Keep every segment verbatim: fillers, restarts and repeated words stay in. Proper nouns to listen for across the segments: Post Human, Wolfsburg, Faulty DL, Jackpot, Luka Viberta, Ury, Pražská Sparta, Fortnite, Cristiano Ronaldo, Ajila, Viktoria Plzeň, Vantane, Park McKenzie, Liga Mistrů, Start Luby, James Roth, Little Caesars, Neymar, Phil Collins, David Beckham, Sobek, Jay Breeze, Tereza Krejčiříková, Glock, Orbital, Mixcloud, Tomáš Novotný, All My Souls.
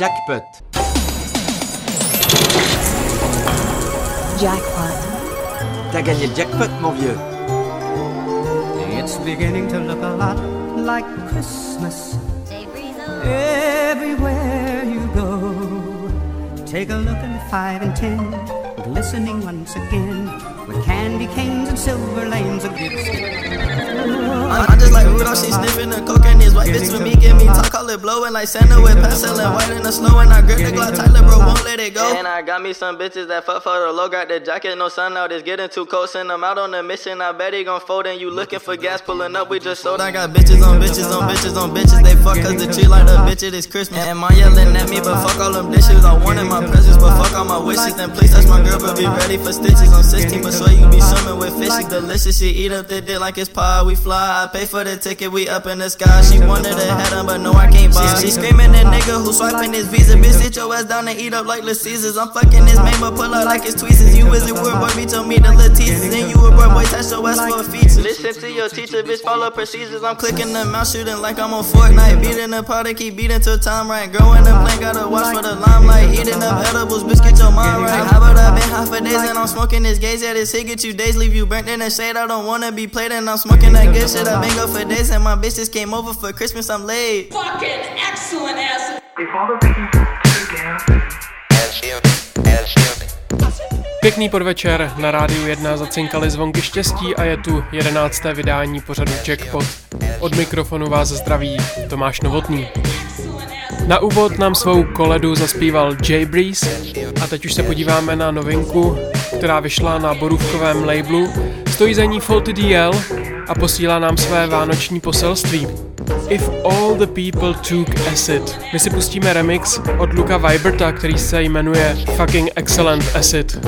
Jackpot. Jackpot. T'as gagné le jackpot, mon vieux. It's beginning to look a lot like Christmas. Jay Breeze. Everywhere you go. Take a look at five and ten. Glistening once again. With candy canes and silver lanes of gifts. I, I just like Rudolph, she sniffing the coke and these white bitches with me, give me top color blowing like Santa with pencil and white in the snow. And I grip the Glock, Tyler, bro, won't let it go. And I got me some bitches that fuck for the low, got the jacket, no sun out, it's getting too cold. Send them out on a mission, I bet he gon' fold. And you looking for gas, pulling up, we just sold. I got bitches on bitches on bitches on bitches, they fuck cause the tree light up, bitch, it is Christmas. And my yelling at me, but fuck all them dishes. I wanted my presents, but fuck all my wishes. Then please touch my girl, but be ready for stitches on sixteen, but so you be swimming with fish, she's delicious. She eat up the dick like it's pie, we fly. I pay for the ticket, we up in the sky. She wanted to head on, but no, I can't buy. She, she screaming at nigga who swiping his Visa. Bitch, sit your ass down and eat up like Little Caesars. I'm fucking this man, but pull out like it's tweezers. You was a word boy, bitch, told me the little teasers. Then you a word boy, touch your ass for a feature. Listen to your teacher, bitch, follow procedures. I'm clicking the mouse, shooting like I'm on Fortnite. Beating the powder, keep beating till time right. Growing the blank, gotta watch for the limelight. Eating up edibles, bitch, get your mind right. How about I've been high for days and I'm smoking this gaze at his hit, get you days, leave you burnt in the shade. I don't wanna be played, and I'm smoking that good shit. I've been go for days, and my bitches came over for Christmas. I'm late. Fucking excellent ass. Pěkný podvečer, na rádiu jedna zacinkali zvonky štěstí a je tu jedenácté vydání pořadu Jackpot. Od mikrofonu vás zdraví Tomáš Novotný. Na úvod nám svou koledu zaspíval Jay Breeze a teď už se podíváme na novinku, která vyšla na borůvkovém labelu, stojí za ní Faulty D L a posílá nám své vánoční poselství. If all the people took acid. My si pustíme remix od Luka Viberta, který se jmenuje Fucking Excellent Acid.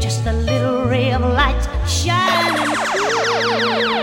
just a little ray of light shining through.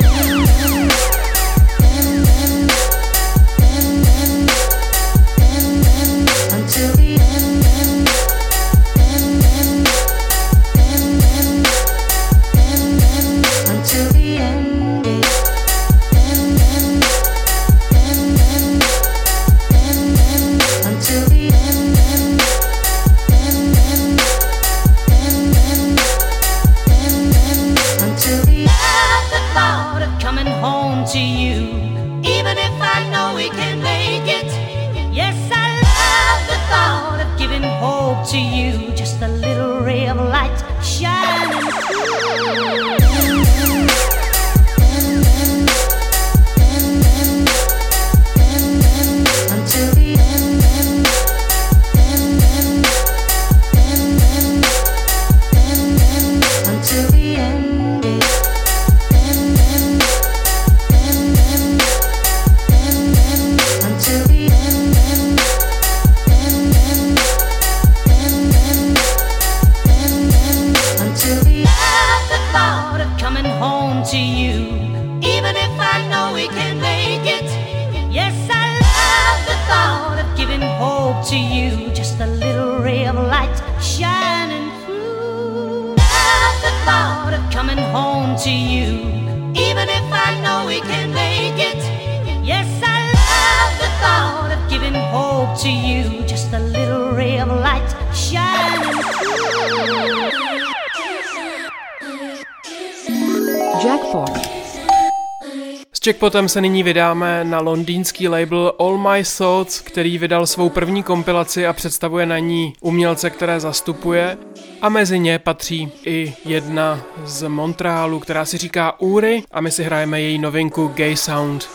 S Jackpotem se nyní vydáme na londýnský label All My Souls, který vydal svou první kompilaci a představuje na ní umělce, které zastupuje. A mezi ně patří i jedna z Montrealu, která si říká Ury, a my si hrajeme její novinku Gay Sound.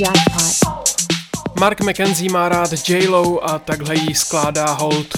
Jackpot. Park McKenzie má rád J-Lo a takhle jí skládá hold.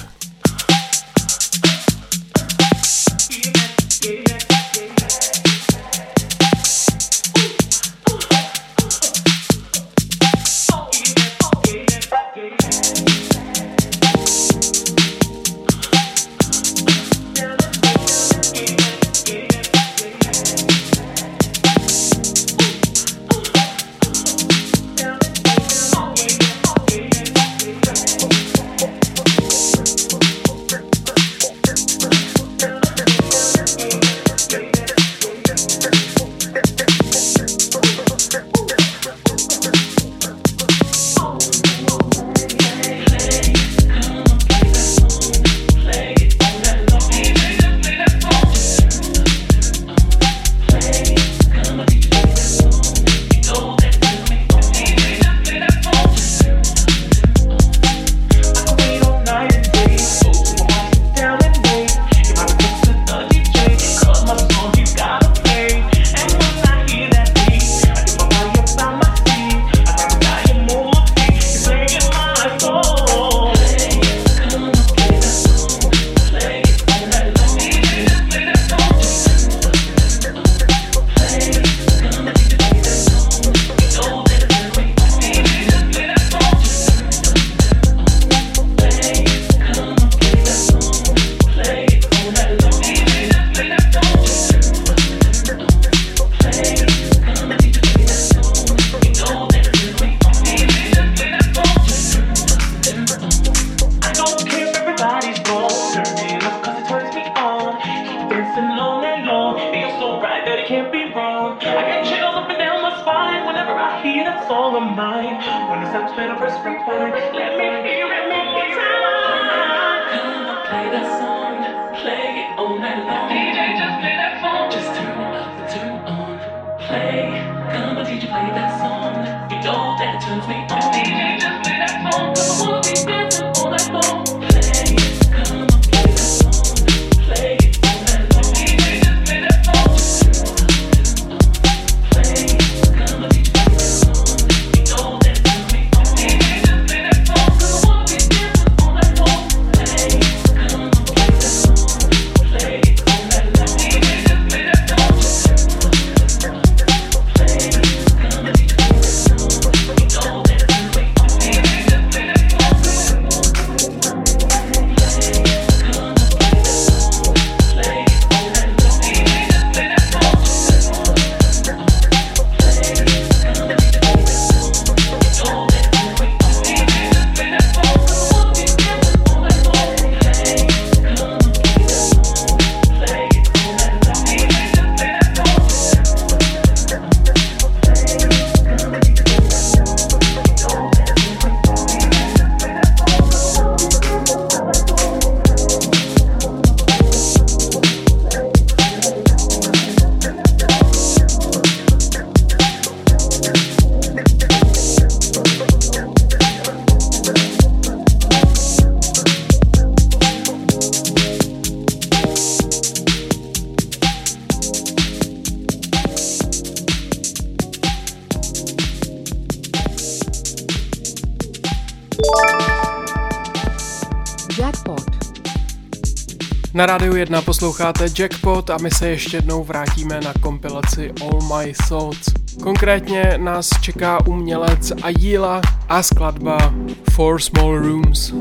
Na Rádiu jedna posloucháte Jackpot a my se ještě jednou vrátíme na kompilaci All My Souls. Konkrétně nás čeká umělec Ajila a skladba Four Small Rooms.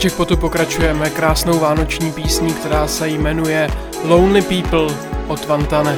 v Jackpotu pokračujeme krásnou vánoční písní, která se jmenuje Lonely People od Vantane.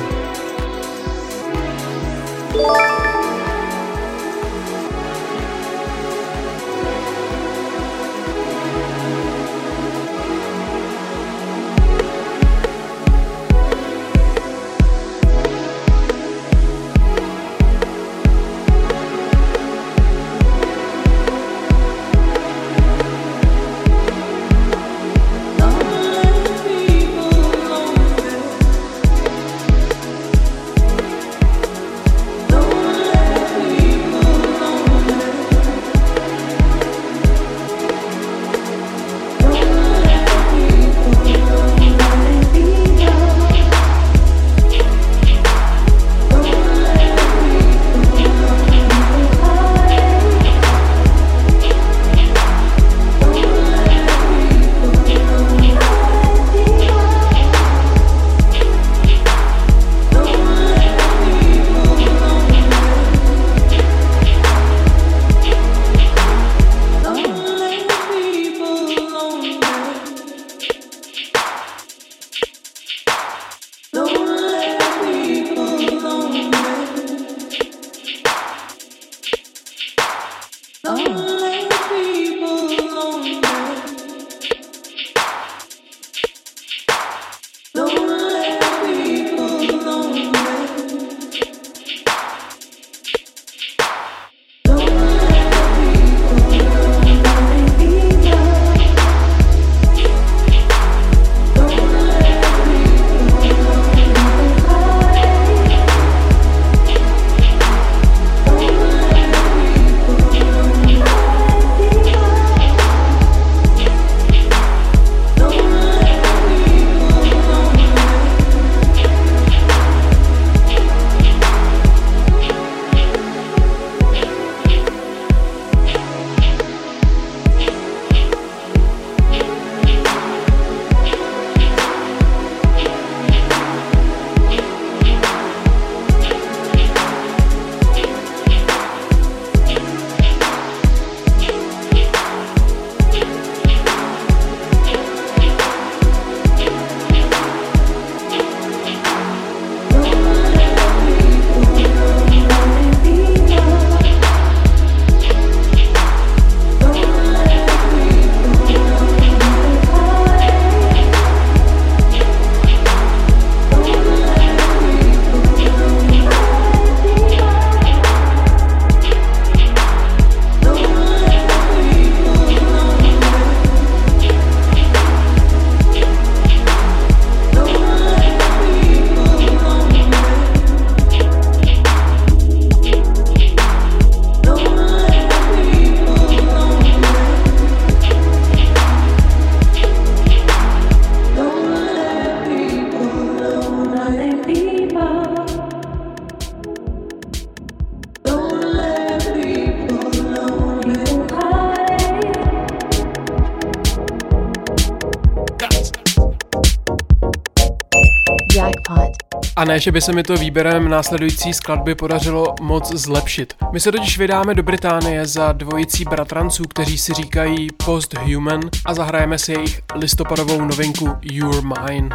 A ne, že by se mi to výběrem následující skladby podařilo moc zlepšit. My se totiž vydáme do Británie za dvojicí bratranců, kteří si říkají Post Human, a zahrajeme si jejich listopadovou novinku You're Mine.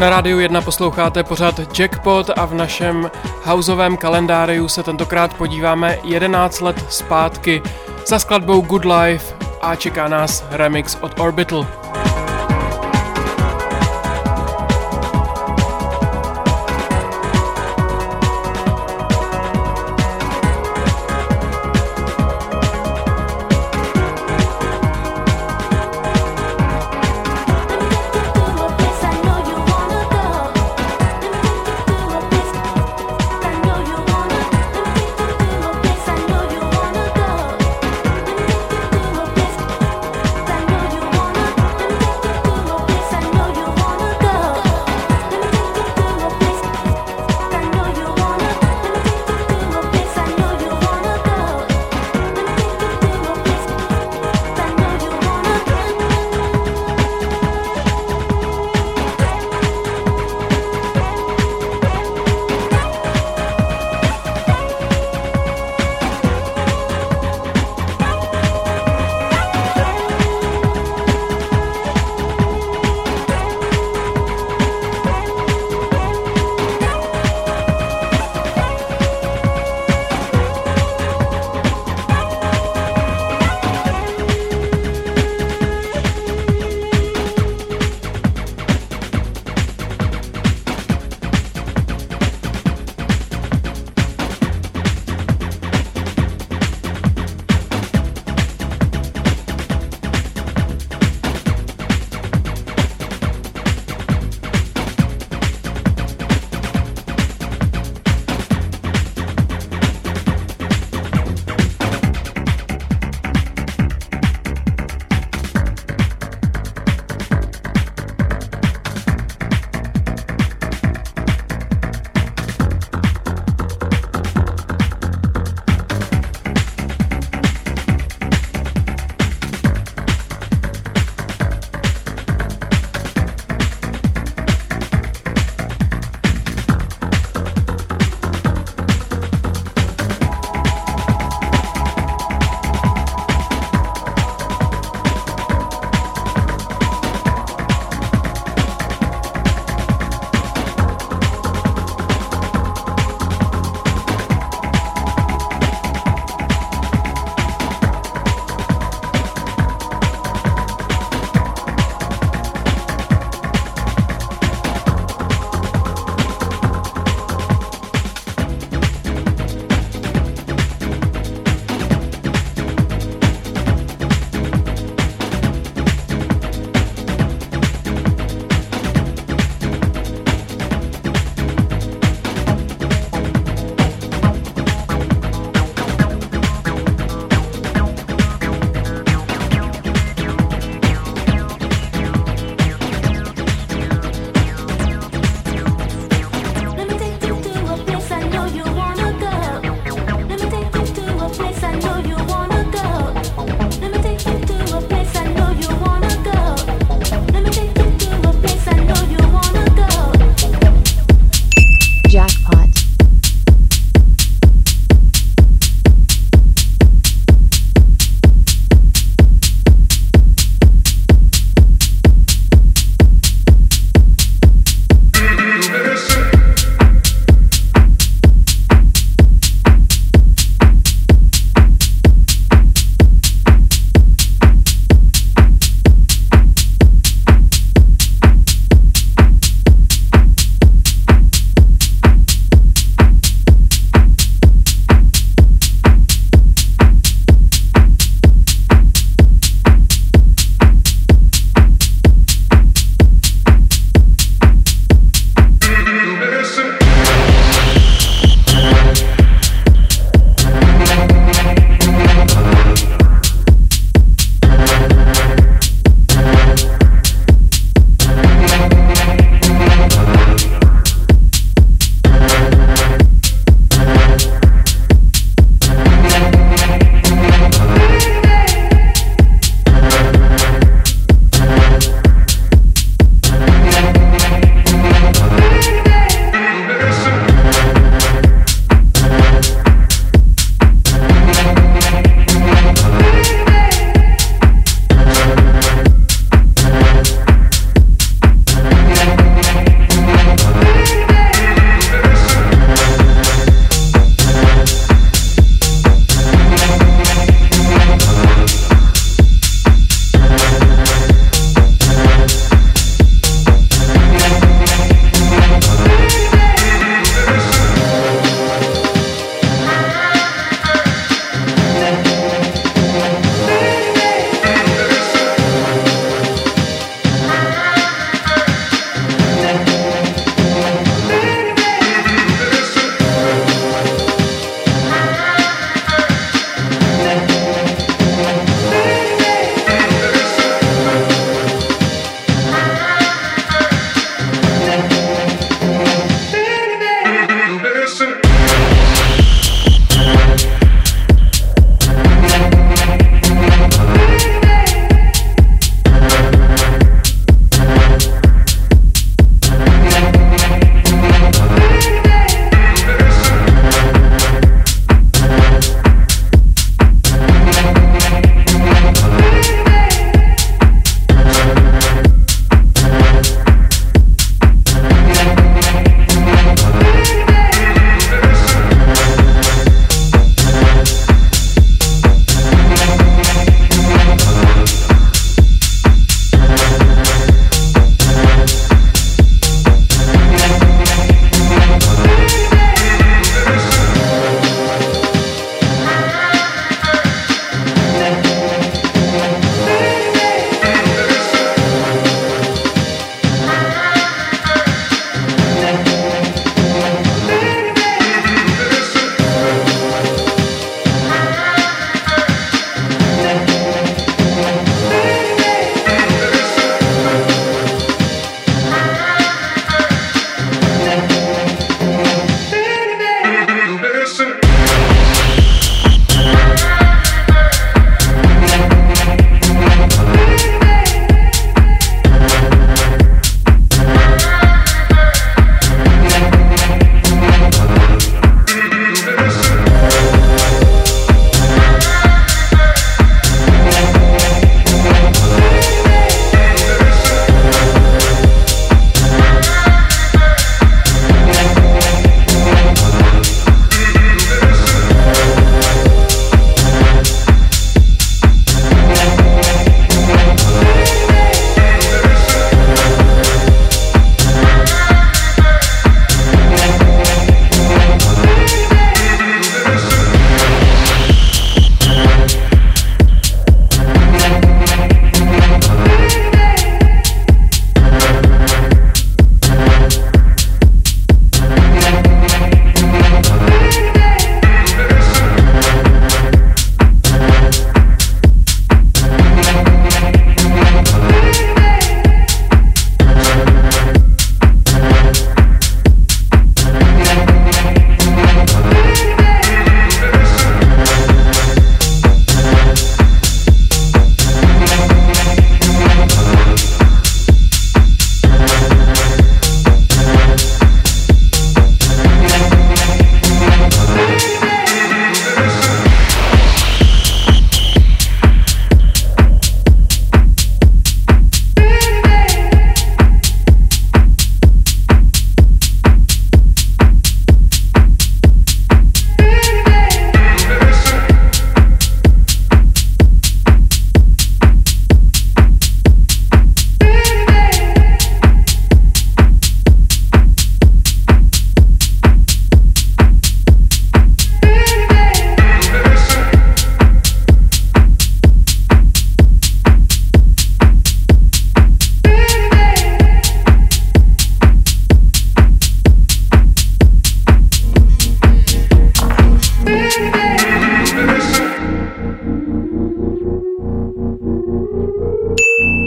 Na rádiu jedna posloucháte pořad Jackpot a v našem houseovém kalendáři se tentokrát podíváme jedenáct let zpátky za skladbou Good Life a čeká nás remix od Orbital.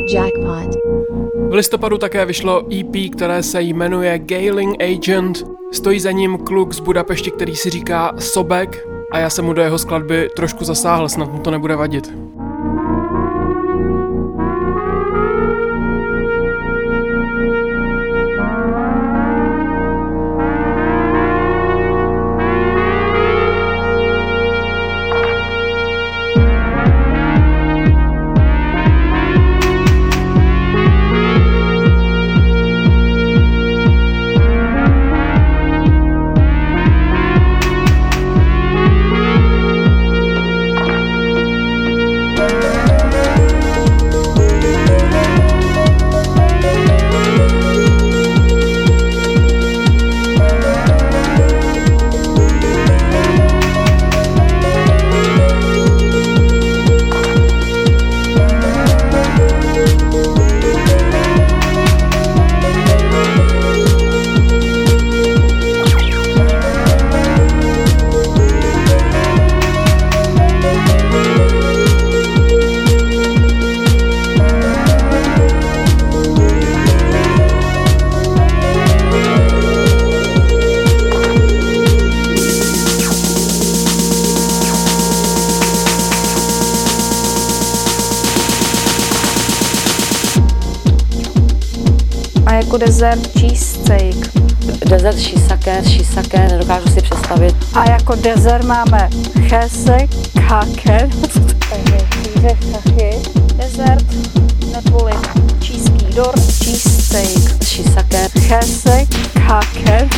Jackpot. V listopadu také vyšlo E P, které se jmenuje Gailing Agent. Stojí za ním kluk z Budapešti, který si říká Sobek, a já jsem mu do jeho skladby trošku zasáhl, snad mu to nebude vadit. Desert cheesecake. Desert šisake, šisake, nedokážu si představit. A jako desert máme chesek, kake. Desert, neboli číský dor, cheesecake, šisake, chesek, kake.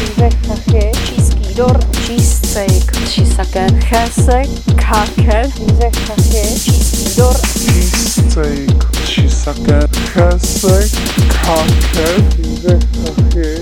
Číský dor, cheesecake, šisake, chesek, kake. Číský dor, cheesecake, šisake, chesek, kake. Číský dor. Thank you.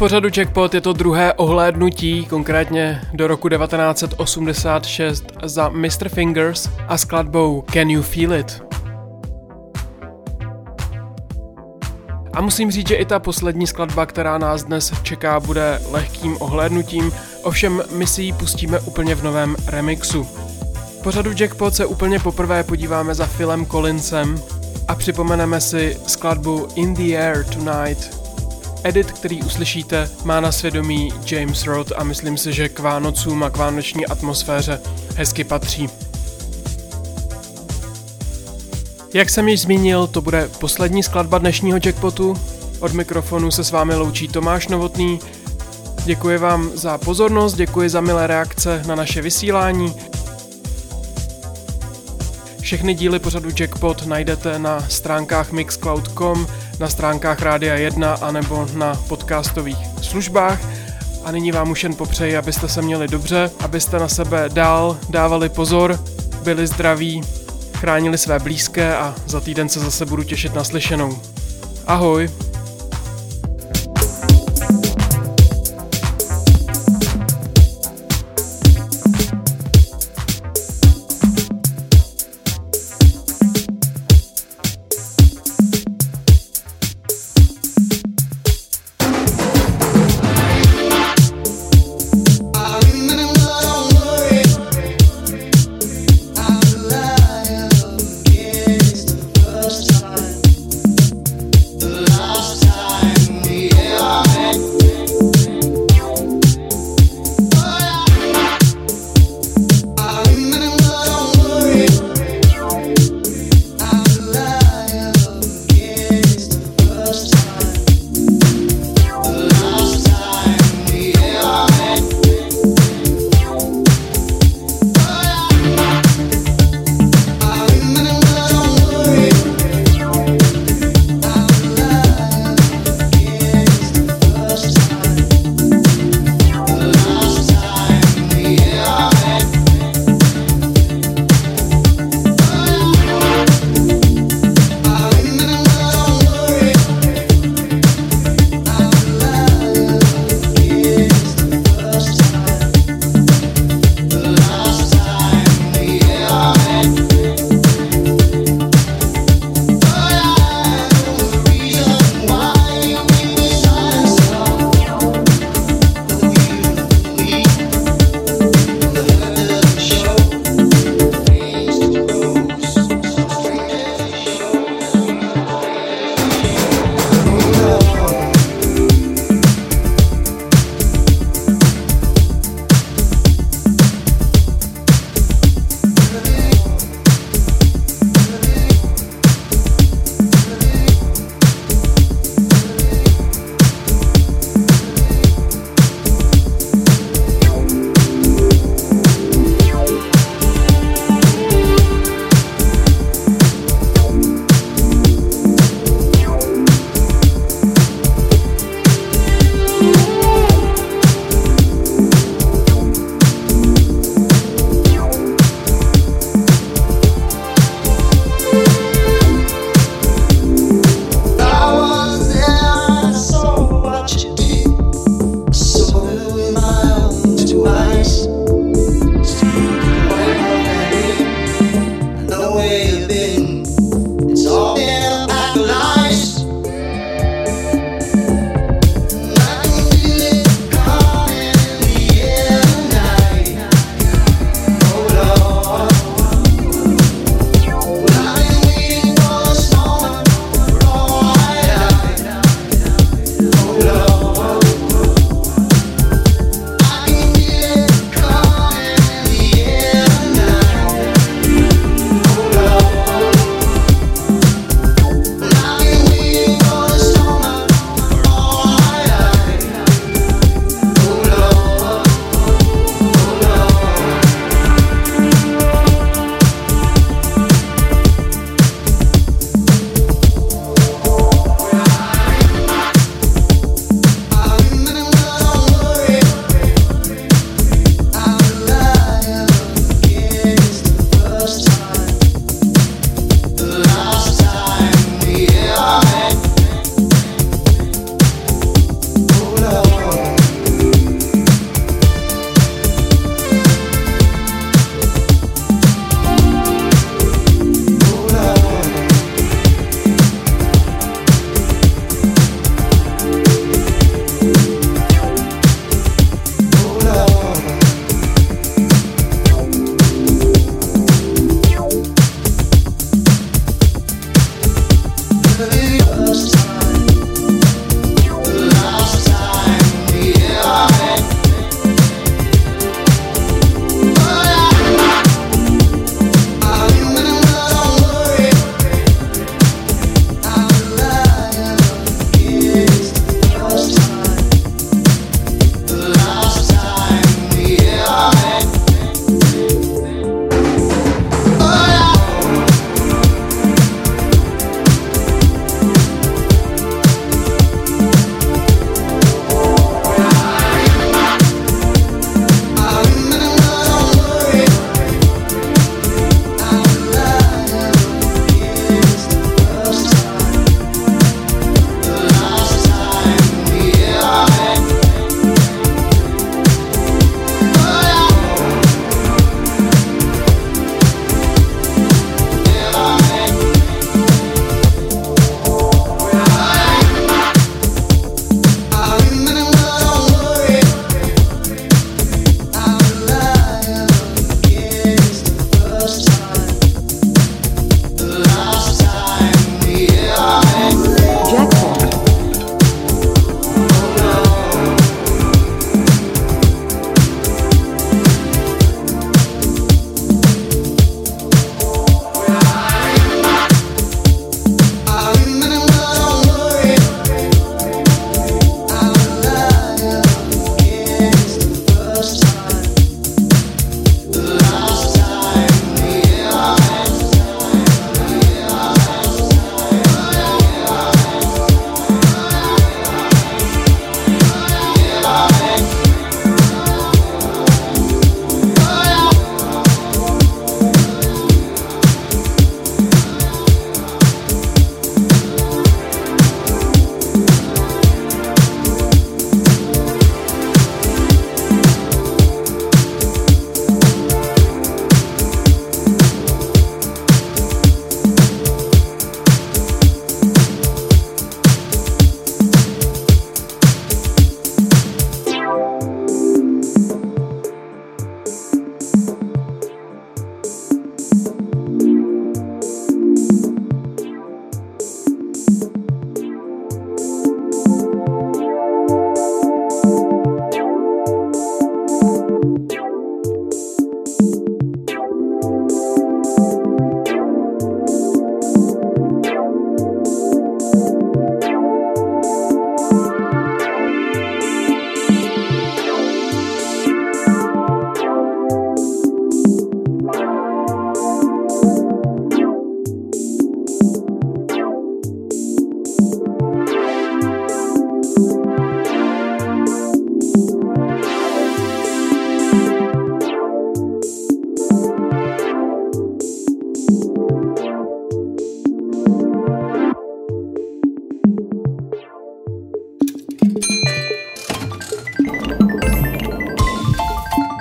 pořadu Jackpot je to druhé ohlédnutí, konkrétně do roku devatenáct set osmdesát šest za mister Fingers a skladbou Can You Feel It? A musím říct, že i ta poslední skladba, která nás dnes čeká, bude lehkým ohlédnutím, ovšem my si ji pustíme úplně v novém remixu. V pořadu Jackpot se úplně poprvé podíváme za Philem Collinsem a připomeneme si skladbu In the Air Tonight. Edit, který uslyšíte, má na svědomí James Roth a myslím si, že k Vánocům a k vánoční atmosféře hezky patří. Jak jsem již zmínil, to bude poslední skladba dnešního Jackpotu. Od mikrofonu se s vámi loučí Tomáš Novotný. Děkuji vám za pozornost, děkuji za milé reakce na naše vysílání. Všechny díly pořadu Jackpot najdete na stránkách mixcloud tečka com, na stránkách Rádia jedna anebo na podcastových službách. A nyní vám už jen popřeji, abyste se měli dobře, abyste na sebe dál dávali pozor, byli zdraví, chránili své blízké a za týden se zase budu těšit na slyšenou. Ahoj! Last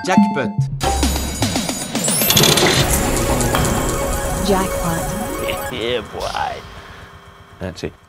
Jackpot. Jackpot. Yeah, boy. That's it.